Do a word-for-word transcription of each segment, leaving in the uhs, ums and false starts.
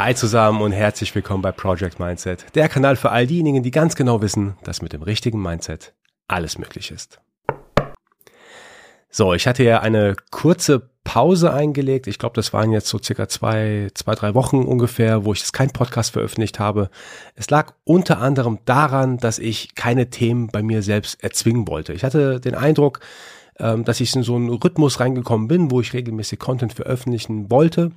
Hi zusammen und herzlich willkommen bei Project Mindset, der Kanal für all diejenigen, die ganz genau wissen, dass mit dem richtigen Mindset alles möglich ist. So, ich hatte ja eine kurze Pause eingelegt. Ich glaube, das waren jetzt so circa zwei, zwei, drei Wochen ungefähr, wo ich jetzt keinen Podcast veröffentlicht habe. Es lag unter anderem daran, dass ich keine Themen bei mir selbst erzwingen wollte. Ich hatte den Eindruck, dass ich in so einen Rhythmus reingekommen bin, wo ich regelmäßig Content veröffentlichen wollte.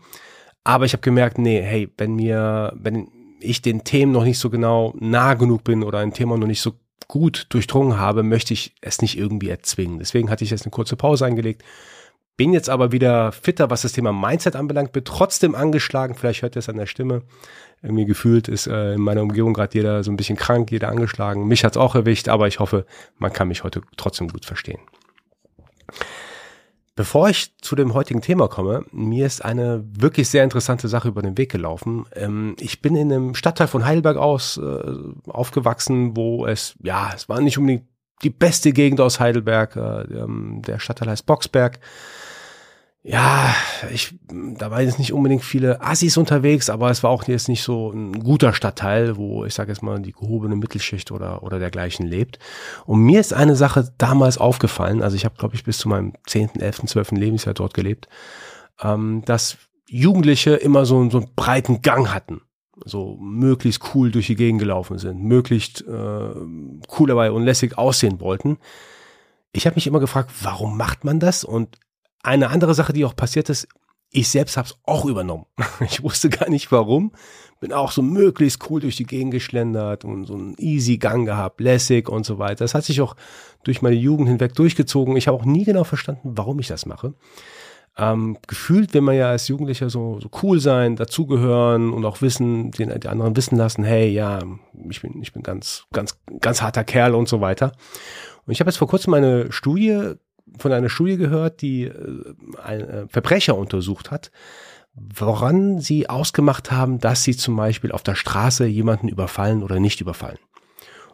Aber ich habe gemerkt, nee, hey, wenn mir, wenn ich den Themen noch nicht so genau nah genug bin oder ein Thema noch nicht so gut durchdrungen habe, möchte ich es nicht irgendwie erzwingen. Deswegen hatte ich jetzt eine kurze Pause eingelegt. Bin jetzt aber wieder fitter, was das Thema Mindset anbelangt, bin trotzdem angeschlagen, vielleicht hört ihr es an der Stimme. Irgendwie gefühlt ist äh, in meiner Umgebung gerade jeder so ein bisschen krank, jeder angeschlagen. Mich hat's auch erwischt, aber ich hoffe, man kann mich heute trotzdem gut verstehen. Bevor ich zu dem heutigen Thema komme, mir ist eine wirklich sehr interessante Sache über den Weg gelaufen. Ähm, ich bin in einem Stadtteil von Heidelberg aus äh, aufgewachsen, wo es, ja, es war nicht unbedingt die beste Gegend aus Heidelberg. Äh, der Stadtteil heißt Boxberg. Ja, ich, da waren jetzt nicht unbedingt viele Assis unterwegs, aber es war auch jetzt nicht so ein guter Stadtteil, wo, ich sage jetzt mal, die gehobene Mittelschicht oder oder dergleichen lebt. Und mir ist eine Sache damals aufgefallen, also ich habe, glaube ich, bis zu meinem zehnten, elften, zwölften Lebensjahr dort gelebt, ähm, dass Jugendliche immer so, so einen breiten Gang hatten, so möglichst cool durch die Gegend gelaufen sind, möglichst äh, cool dabei und lässig aussehen wollten. Ich habe mich immer gefragt, warum macht man das? Und eine andere Sache, die auch passiert ist, ich selbst habe es auch übernommen. Ich wusste gar nicht warum, bin auch so möglichst cool durch die Gegend geschlendert und so einen easy Gang gehabt, lässig und so weiter. Das hat sich auch durch meine Jugend hinweg durchgezogen. Ich habe auch nie genau verstanden, warum ich das mache. Ähm, gefühlt will man ja als Jugendlicher so, so cool sein, dazugehören und auch wissen, den, die anderen wissen lassen, hey, ja, ich bin, ich bin ganz, ganz, ganz harter Kerl und so weiter. Und ich habe jetzt vor kurzem eine Studie von einer Studie gehört, die einen Verbrecher untersucht hat, woran sie ausgemacht haben, dass sie zum Beispiel auf der Straße jemanden überfallen oder nicht überfallen.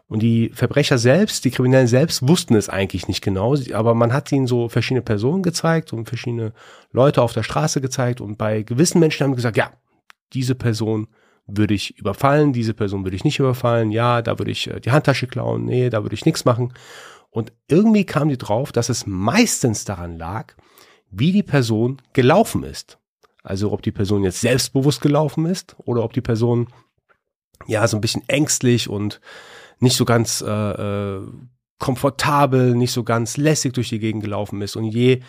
Und die Verbrecher selbst, die Kriminellen selbst, wussten es eigentlich nicht genau, aber man hat ihnen so verschiedene Personen gezeigt und verschiedene Leute auf der Straße gezeigt und bei gewissen Menschen haben gesagt, ja, diese Person würde ich überfallen, diese Person würde ich nicht überfallen, ja, da würde ich die Handtasche klauen, nee, da würde ich nichts machen. Und irgendwie kamen die drauf, dass es meistens daran lag, wie die Person gelaufen ist. Also ob die Person jetzt selbstbewusst gelaufen ist oder ob die Person ja so ein bisschen ängstlich und nicht so ganz äh, komfortabel, nicht so ganz lässig durch die Gegend gelaufen ist. Und je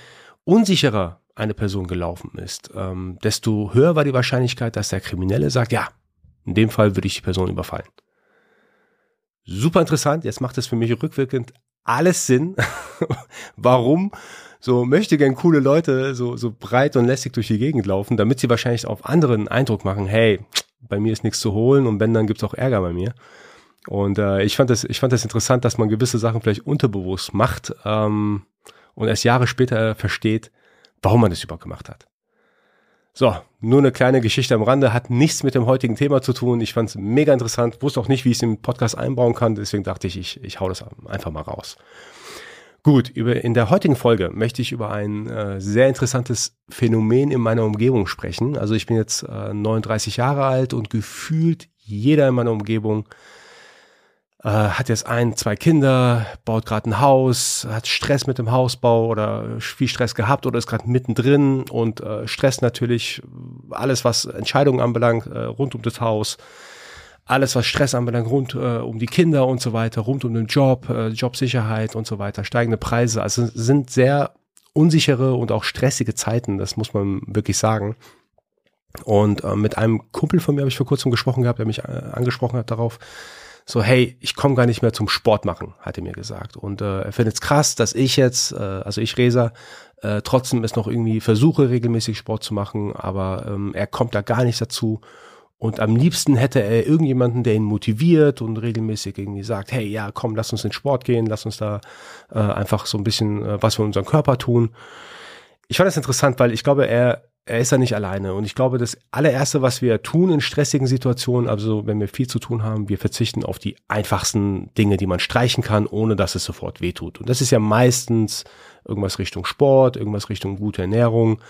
unsicherer eine Person gelaufen ist, ähm, desto höher war die Wahrscheinlichkeit, dass der Kriminelle sagt, ja, in dem Fall würde ich die Person überfallen. Super interessant, jetzt macht es für mich rückwirkend alles Sinn, warum so möchtegern coole Leute so so breit und lässig durch die Gegend laufen, damit sie wahrscheinlich auf anderen Eindruck machen, hey, bei mir ist nichts zu holen und wenn, dann gibt's auch Ärger bei mir. Und äh, ich fand das ich fand das interessant, dass man gewisse Sachen vielleicht unterbewusst macht ähm, und erst Jahre später versteht, warum man das überhaupt gemacht hat. So, nur eine kleine Geschichte am Rande, hat nichts mit dem heutigen Thema zu tun. Ich fand es mega interessant, wusste auch nicht, wie ich es im Podcast einbauen kann. Deswegen dachte ich, ich, ich hau das einfach mal raus. Gut, über, in der heutigen Folge möchte ich über ein äh, sehr interessantes Phänomen in meiner Umgebung sprechen. Also ich bin jetzt äh, neununddreißig Jahre alt und gefühlt jeder in meiner Umgebung äh, hat jetzt ein, zwei Kinder, baut gerade ein Haus, hat Stress mit dem Hausbau oder viel Stress gehabt oder ist gerade mittendrin und äh, Stress natürlich, alles was Entscheidungen anbelangt, äh, rund um das Haus, alles was Stress anbelangt, rund äh, um die Kinder und so weiter, rund um den Job, äh, Jobsicherheit und so weiter, steigende Preise, also sind sehr unsichere und auch stressige Zeiten, das muss man wirklich sagen. Und äh, mit einem Kumpel von mir habe ich vor kurzem gesprochen gehabt, der mich äh, angesprochen hat darauf, so, hey, ich komme gar nicht mehr zum Sport machen, hat er mir gesagt. Und äh, er findet es krass, dass ich jetzt, äh, also ich Reza, äh, trotzdem es noch irgendwie versuche, regelmäßig Sport zu machen, aber ähm, er kommt da gar nicht dazu. Und am liebsten hätte er irgendjemanden, der ihn motiviert und regelmäßig irgendwie sagt, hey, ja, komm, lass uns in den Sport gehen, lass uns da äh, einfach so ein bisschen äh, was für unseren Körper tun. Ich fand das interessant, weil ich glaube, er Er ist ja nicht alleine und ich glaube, das allererste, was wir tun in stressigen Situationen, also wenn wir viel zu tun haben, wir verzichten auf die einfachsten Dinge, die man streichen kann, ohne dass es sofort wehtut. Und das ist ja meistens irgendwas Richtung Sport, irgendwas Richtung gute Ernährung,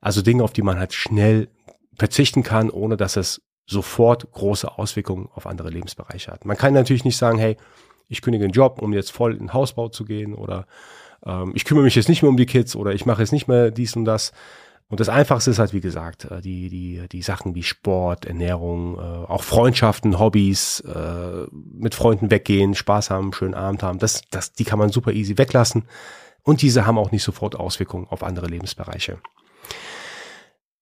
also Dinge, auf die man halt schnell verzichten kann, ohne dass es sofort große Auswirkungen auf andere Lebensbereiche hat. Man kann natürlich nicht sagen, hey, ich kündige einen Job, um jetzt voll in den Hausbau zu gehen, oder ähm, ich kümmere mich jetzt nicht mehr um die Kids, oder ich mache jetzt nicht mehr dies und das. Und das Einfachste ist halt, wie gesagt, die die die Sachen wie Sport, Ernährung, äh, auch Freundschaften, Hobbys, äh, mit Freunden weggehen, Spaß haben, schönen Abend haben. Das das die kann man super easy weglassen, und diese haben auch nicht sofort Auswirkungen auf andere Lebensbereiche.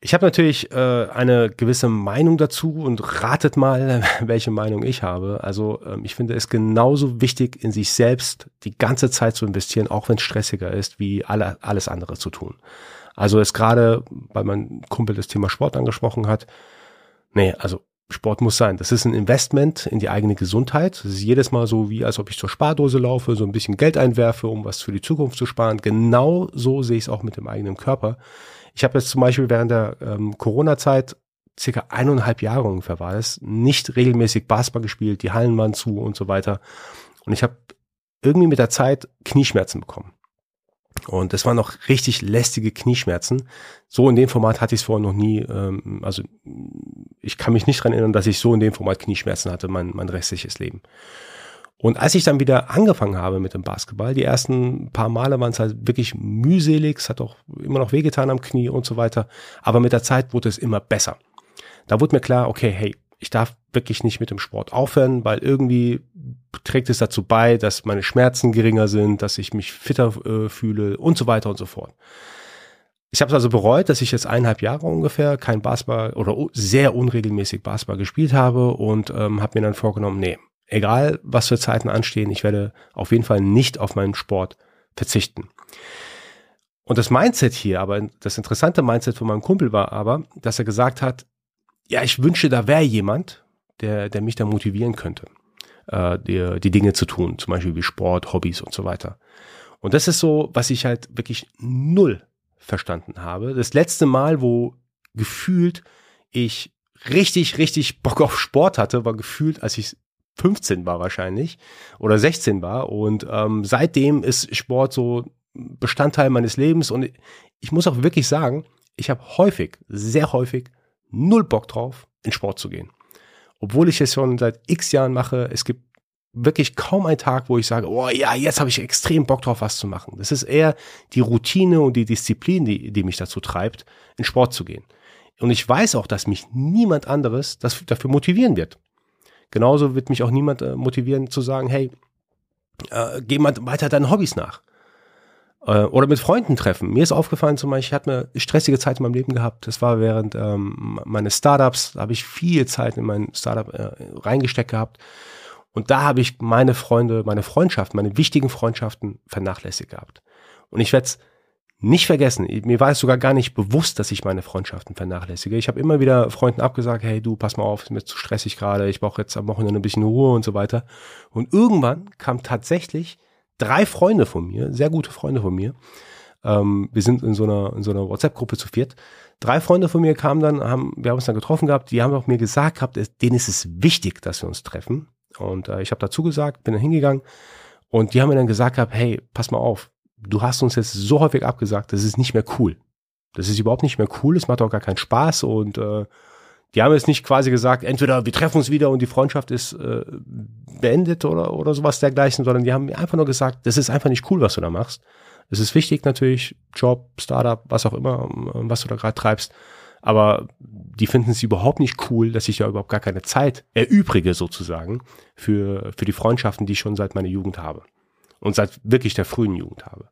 Ich habe natürlich äh, eine gewisse Meinung dazu, und ratet mal, welche Meinung ich habe. Also ähm, ich finde es genauso wichtig, in sich selbst die ganze Zeit zu investieren, auch wenn es stressiger ist, wie alle, alles andere zu tun. Also jetzt gerade, weil mein Kumpel das Thema Sport angesprochen hat, nee, also Sport muss sein. Das ist ein Investment in die eigene Gesundheit. Das ist jedes Mal so, wie als ob ich zur Spardose laufe, so ein bisschen Geld einwerfe, um was für die Zukunft zu sparen. Genau so sehe ich es auch mit dem eigenen Körper. Ich habe jetzt zum Beispiel während der ähm, Corona-Zeit, circa eineinhalb Jahre ungefähr war es, nicht regelmäßig Basketball gespielt, die Hallen waren zu und so weiter. Und ich habe irgendwie mit der Zeit Knieschmerzen bekommen. Und das waren noch richtig lästige Knieschmerzen. So in dem Format hatte ich es vorher noch nie. Ähm, also ich kann mich nicht daran erinnern, dass ich so in dem Format Knieschmerzen hatte, mein, mein restliches Leben. Und als ich dann wieder angefangen habe mit dem Basketball, die ersten paar Male waren es halt wirklich mühselig, es hat auch immer noch wehgetan am Knie und so weiter, aber mit der Zeit wurde es immer besser. Da wurde mir klar, okay, hey, ich darf wirklich nicht mit dem Sport aufhören, weil irgendwie trägt es dazu bei, dass meine Schmerzen geringer sind, dass ich mich fitter äh, fühle und so weiter und so fort. Ich habe es also bereut, dass ich jetzt eineinhalb Jahre ungefähr kein Basketball oder sehr unregelmäßig Basketball gespielt habe, und ähm, habe mir dann vorgenommen, nee, egal, was für Zeiten anstehen, ich werde auf jeden Fall nicht auf meinen Sport verzichten. Und das Mindset hier, aber das interessante Mindset von meinem Kumpel war aber, dass er gesagt hat, ja, ich wünsche, da wäre jemand, der der mich da motivieren könnte, äh, die, die Dinge zu tun, zum Beispiel wie Sport, Hobbys und so weiter. Und das ist so, was ich halt wirklich null verstanden habe. Das letzte Mal, wo gefühlt ich richtig, richtig Bock auf Sport hatte, war gefühlt, als ich fünfzehn war wahrscheinlich oder sechzehn war, und ähm, seitdem ist Sport so Bestandteil meines Lebens, und ich muss auch wirklich sagen, ich habe häufig, sehr häufig null Bock drauf, in Sport zu gehen. Obwohl ich es schon seit x Jahren mache, es gibt wirklich kaum einen Tag, wo ich sage, oh ja, jetzt habe ich extrem Bock drauf, was zu machen. Das ist eher die Routine und die Disziplin, die, die mich dazu treibt, in Sport zu gehen. Und ich weiß auch, dass mich niemand anderes das, dafür motivieren wird. Genauso wird mich auch niemand äh, motivieren zu sagen, hey, äh, geh mal weiter deinen Hobbys nach. Äh, oder mit Freunden treffen. Mir ist aufgefallen zum Beispiel, ich hatte eine stressige Zeit in meinem Leben gehabt. Das war während ähm, meines Startups, da habe ich viel Zeit in mein Startup äh, reingesteckt gehabt. Und da habe ich meine Freunde, meine Freundschaften, meine wichtigen Freundschaften vernachlässigt gehabt. Und ich werde es nicht vergessen. Mir war es sogar gar nicht bewusst, dass ich meine Freundschaften vernachlässige. Ich habe immer wieder Freunden abgesagt, hey du, pass mal auf, ist mir zu stressig gerade, ich brauche jetzt am Wochenende ein bisschen Ruhe und so weiter. Und irgendwann kamen tatsächlich drei Freunde von mir, sehr gute Freunde von mir, ähm, wir sind in so einer, in so einer WhatsApp-Gruppe zu viert, drei Freunde von mir kamen dann, haben, wir haben uns dann getroffen gehabt, die haben auch mir gesagt gehabt, denen ist es wichtig, dass wir uns treffen. Und äh, ich habe dazu gesagt, bin dann hingegangen, und die haben mir dann gesagt gehabt, hey, pass mal auf, du hast uns jetzt so häufig abgesagt, das ist nicht mehr cool. Das ist überhaupt nicht mehr cool, es macht auch gar keinen Spaß, und äh, die haben jetzt nicht quasi gesagt, entweder wir treffen uns wieder und die Freundschaft ist äh, beendet oder oder sowas dergleichen, sondern die haben mir einfach nur gesagt, das ist einfach nicht cool, was du da machst. Es ist wichtig natürlich, Job, Startup, was auch immer, was du da gerade treibst, aber die finden es überhaupt nicht cool, dass ich ja überhaupt gar keine Zeit erübrige sozusagen für für die Freundschaften, die ich schon seit meiner Jugend habe. Und seit wirklich der frühen Jugend habe.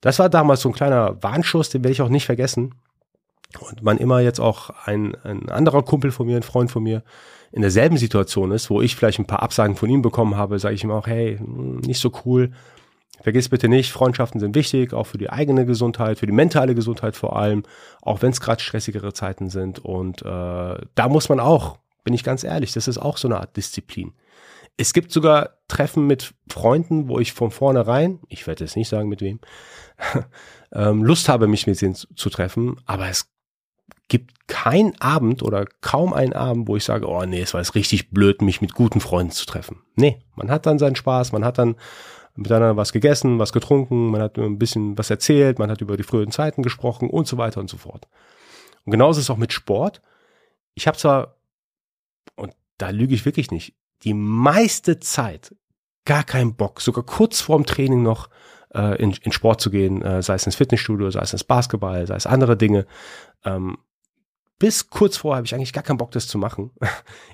Das war damals so ein kleiner Warnschuss, den werde ich auch nicht vergessen. Und wann immer jetzt auch ein, ein anderer Kumpel von mir, ein Freund von mir, in derselben Situation ist, wo ich vielleicht ein paar Absagen von ihm bekommen habe, sage ich ihm auch, hey, nicht so cool, vergiss bitte nicht, Freundschaften sind wichtig, auch für die eigene Gesundheit, für die mentale Gesundheit vor allem, auch wenn es gerade stressigere Zeiten sind. Und äh, da muss man auch, bin ich ganz ehrlich, das ist auch so eine Art Disziplin. Es gibt sogar Treffen mit Freunden, wo ich von vornherein, ich werde jetzt nicht sagen mit wem, Lust habe, mich mit denen zu treffen, aber es gibt keinen Abend oder kaum einen Abend, wo ich sage, oh nee, es war jetzt richtig blöd, mich mit guten Freunden zu treffen. Nee, man hat dann seinen Spaß, man hat dann miteinander was gegessen, was getrunken, man hat ein bisschen was erzählt, man hat über die früheren Zeiten gesprochen und so weiter und so fort. Und genauso ist es auch mit Sport. Ich habe zwar und da lüge ich wirklich nicht, die meiste Zeit gar keinen Bock, sogar kurz vorm Training noch äh, in, in Sport zu gehen, äh, sei es ins Fitnessstudio, sei es ins Basketball, sei es andere Dinge. Ähm, bis kurz vorher habe ich eigentlich gar keinen Bock, das zu machen.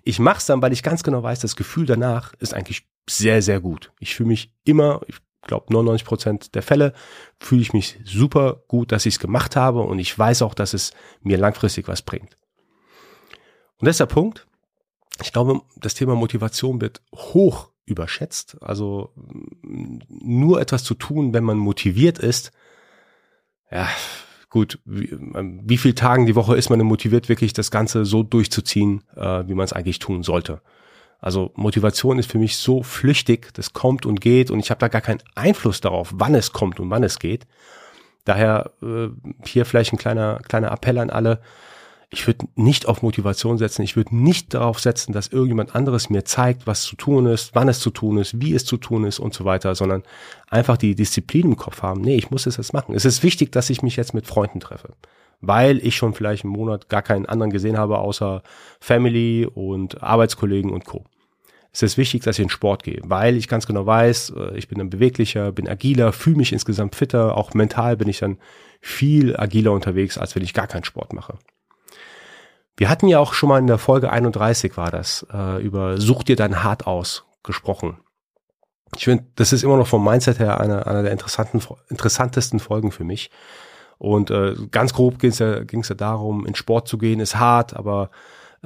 Ich mache es dann, weil ich ganz genau weiß, das Gefühl danach ist eigentlich sehr, sehr gut. Ich fühle mich immer, ich glaube neunundneunzig Prozent der Fälle, fühle ich mich super gut, dass ich es gemacht habe und ich weiß auch, dass es mir langfristig was bringt. Und das ist der Punkt. Ich glaube, das Thema Motivation wird hoch überschätzt. Also nur etwas zu tun, wenn man motiviert ist, ja gut, wie, wie viele Tagen die Woche ist man denn motiviert, wirklich das Ganze so durchzuziehen, äh, wie man es eigentlich tun sollte. Also Motivation ist für mich so flüchtig, das kommt und geht und ich habe da gar keinen Einfluss darauf, wann es kommt und wann es geht. Daher äh, hier vielleicht ein kleiner, kleiner Appell an alle. Ich würde nicht auf Motivation setzen, ich würde nicht darauf setzen, dass irgendjemand anderes mir zeigt, was zu tun ist, wann es zu tun ist, wie es zu tun ist und so weiter, sondern einfach die Disziplin im Kopf haben. Nee, ich muss es jetzt machen. Es ist wichtig, dass ich mich jetzt mit Freunden treffe, weil ich schon vielleicht einen Monat gar keinen anderen gesehen habe, außer Family und Arbeitskollegen und Co. Es ist wichtig, dass ich in Sport gehe, weil ich ganz genau weiß, ich bin dann beweglicher, bin agiler, fühle mich insgesamt fitter, auch mental bin ich dann viel agiler unterwegs, als wenn ich gar keinen Sport mache. Wir hatten ja auch schon mal in der Folge einunddreißig war das, äh, über Such dir dein Hart aus gesprochen. Ich finde, das ist immer noch vom Mindset her eine, eine der interessanten, interessantesten Folgen für mich. Und äh, ganz grob ging es ja, ging's ja darum, in Sport zu gehen ist hart, aber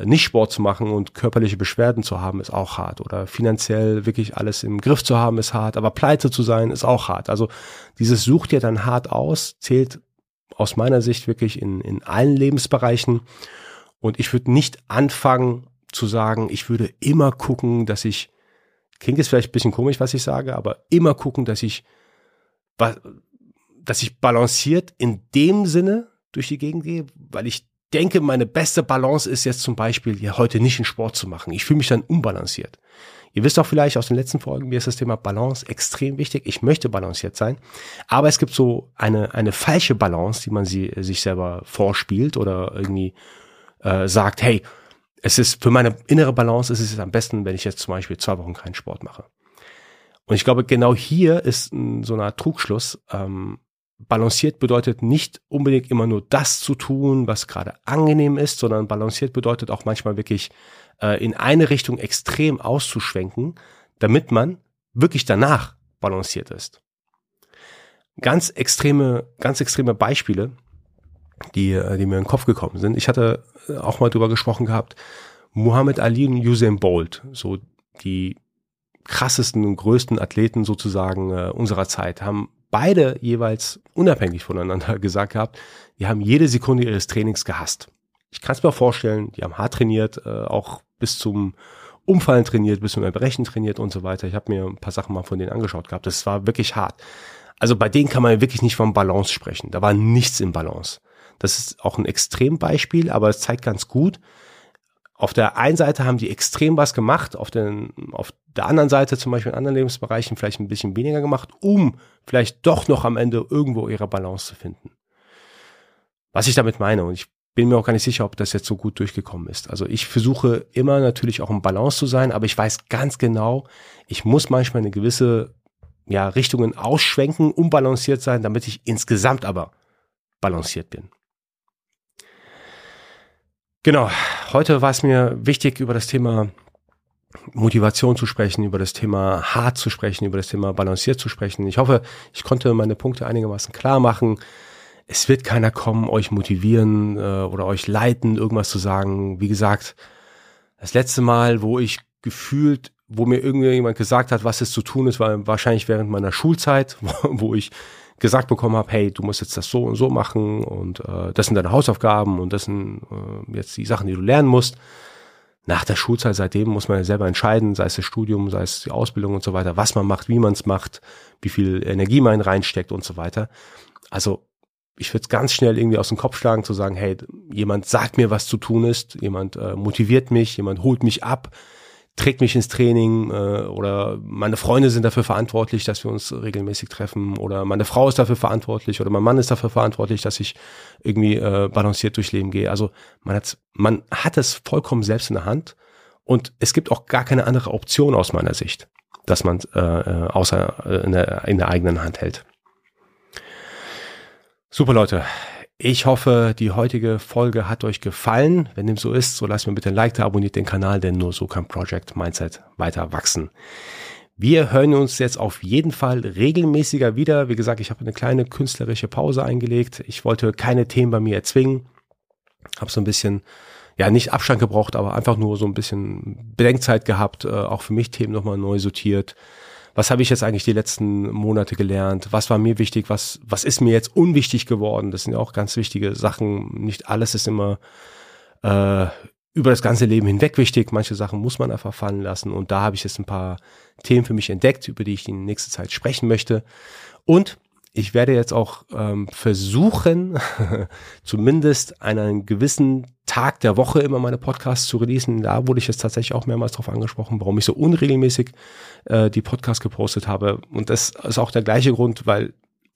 nicht Sport zu machen und körperliche Beschwerden zu haben ist auch hart. Oder finanziell wirklich alles im Griff zu haben ist hart, aber pleite zu sein ist auch hart. Also dieses Such dir dein Hart aus zählt aus meiner Sicht wirklich in, in allen Lebensbereichen. Und ich würde nicht anfangen zu sagen, ich würde immer gucken, dass ich, klingt jetzt vielleicht ein bisschen komisch, was ich sage, aber immer gucken, dass ich, dass ich balanciert in dem Sinne durch die Gegend gehe, weil ich denke, meine beste Balance ist jetzt zum Beispiel, ja, heute nicht in Sport zu machen. Ich fühle mich dann unbalanciert. Ihr wisst auch vielleicht aus den letzten Folgen, mir ist das Thema Balance extrem wichtig. Ich möchte balanciert sein, aber es gibt so eine, eine falsche Balance, die man sie, sich selber vorspielt oder irgendwie Äh, sagt, hey, es ist für meine innere Balance, es ist am besten, wenn ich jetzt zum Beispiel zwei Wochen keinen Sport mache. Und ich glaube, genau hier ist ein, so eine Trugschluss. Ähm, balanciert bedeutet nicht unbedingt immer nur das zu tun, was gerade angenehm ist, sondern balanciert bedeutet auch manchmal wirklich äh, in eine Richtung extrem auszuschwenken, damit man wirklich danach balanciert ist. Ganz extreme, ganz extreme Beispiele, die, die mir in den Kopf gekommen sind. Ich hatte auch mal drüber gesprochen gehabt, Muhammad Ali und Usain Bolt, so die krassesten und größten Athleten sozusagen äh, unserer Zeit, haben beide jeweils unabhängig voneinander gesagt gehabt, die haben jede Sekunde ihres Trainings gehasst. Ich kann es mir vorstellen, die haben hart trainiert, äh, auch bis zum Umfallen trainiert, bis zum Erbrechen trainiert und so weiter. Ich habe mir ein paar Sachen mal von denen angeschaut gehabt, das war wirklich hart. Also bei denen kann man wirklich nicht von Balance sprechen, da war nichts in Balance. Das ist auch ein Extrembeispiel, aber es zeigt ganz gut, auf der einen Seite haben die extrem was gemacht, auf, den, auf der anderen Seite zum Beispiel in anderen Lebensbereichen vielleicht ein bisschen weniger gemacht, um vielleicht doch noch am Ende irgendwo ihre Balance zu finden. Was ich damit meine, und ich bin mir auch gar nicht sicher, ob das jetzt so gut durchgekommen ist. Also ich versuche immer natürlich auch in Balance zu sein, aber ich weiß ganz genau, ich muss manchmal eine gewisse ja, Richtungen ausschwenken, unbalanciert sein, damit ich insgesamt aber balanciert bin. Genau, heute war es mir wichtig, über das Thema Motivation zu sprechen, über das Thema hart zu sprechen, über das Thema balanciert zu sprechen. Ich hoffe, ich konnte meine Punkte einigermaßen klar machen. Es wird keiner kommen, euch motivieren äh, oder euch leiten, irgendwas zu sagen. Wie gesagt, das letzte Mal, wo ich gefühlt, wo mir irgendjemand gesagt hat, was es zu tun ist, war wahrscheinlich während meiner Schulzeit, wo ich gesagt bekommen habe, hey, du musst jetzt das so und so machen und äh, das sind deine Hausaufgaben und das sind äh, jetzt die Sachen, die du lernen musst. Nach der Schulzeit seitdem muss man ja selber entscheiden, sei es das Studium, sei es die Ausbildung und so weiter, was man macht, wie man es macht, wie viel Energie man reinsteckt und so weiter. Also ich würde es ganz schnell irgendwie aus dem Kopf schlagen, zu sagen, hey, jemand sagt mir, was zu tun ist, jemand äh, motiviert mich, jemand holt mich ab, trägt mich ins Training äh, oder meine Freunde sind dafür verantwortlich, dass wir uns regelmäßig treffen oder meine Frau ist dafür verantwortlich oder mein Mann ist dafür verantwortlich, dass ich irgendwie äh, balanciert durchs Leben gehe. Also man hat, man hat es vollkommen selbst in der Hand Und es gibt auch gar keine andere Option aus meiner Sicht, dass man äh, außer äh, in, der, in der eigenen Hand hält. Super, Leute. Ich hoffe, die heutige Folge hat euch gefallen. Wenn dem so ist, so lasst mir bitte ein Like da, abonniert den Kanal, denn nur so kann Project Mindset weiter wachsen. Wir hören uns jetzt auf jeden Fall regelmäßiger wieder. Wie gesagt, ich habe eine kleine künstlerische Pause eingelegt. Ich wollte keine Themen bei mir erzwingen. Habe so ein bisschen, ja, nicht Abstand gebraucht, aber einfach nur so ein bisschen Bedenkzeit gehabt. Äh, auch für mich Themen nochmal neu sortiert. Was habe ich jetzt eigentlich die letzten Monate gelernt? Was war mir wichtig? Was, was ist mir jetzt unwichtig geworden? Das sind ja auch ganz wichtige Sachen. Nicht alles ist immer äh, über das ganze Leben hinweg wichtig. Manche Sachen muss man einfach fallen lassen. Und da habe ich jetzt ein paar Themen für mich entdeckt, über die ich in nächster Zeit sprechen möchte. Und ich werde jetzt auch ähm, versuchen, zumindest einen gewissen Tag der Woche immer meine Podcasts zu releasen. Da wurde ich jetzt tatsächlich auch mehrmals drauf angesprochen, warum ich so unregelmäßig äh, die Podcasts gepostet habe. Und das ist auch der gleiche Grund, weil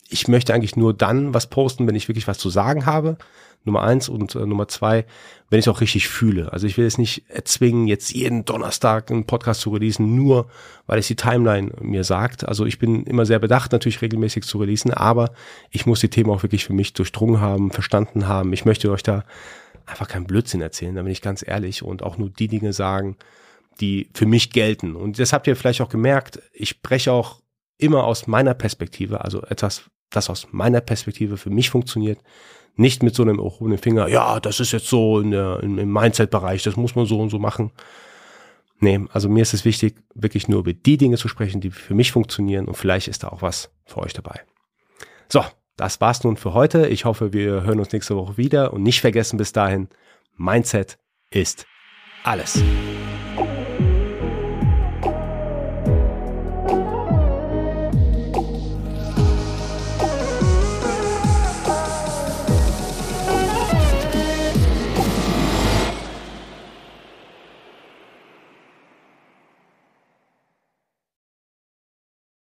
ich möchte eigentlich nur dann was posten, wenn ich wirklich was zu sagen habe. Nummer eins und äh, Nummer zwei, wenn ich es auch richtig fühle. Also ich will es nicht erzwingen, jetzt jeden Donnerstag einen Podcast zu releasen, nur weil es die Timeline mir sagt. Also ich bin immer sehr bedacht, natürlich regelmäßig zu releasen, aber ich muss die Themen auch wirklich für mich durchdrungen haben, verstanden haben. Ich möchte euch da einfach keinen Blödsinn erzählen, da bin ich ganz ehrlich, und auch nur die Dinge sagen, die für mich gelten. Und das habt ihr vielleicht auch gemerkt, ich spreche auch immer aus meiner Perspektive, also etwas, das aus meiner Perspektive für mich funktioniert. Nicht mit so einem erhobenen Finger, ja, das ist jetzt so in der, in, im Mindset-Bereich, das muss man so und so machen. Nee, also mir ist es wichtig, wirklich nur über die Dinge zu sprechen, die für mich funktionieren, und vielleicht ist da auch was für euch dabei. So, das war's nun für heute. Ich hoffe, wir hören uns nächste Woche wieder, und nicht vergessen bis dahin, Mindset ist alles.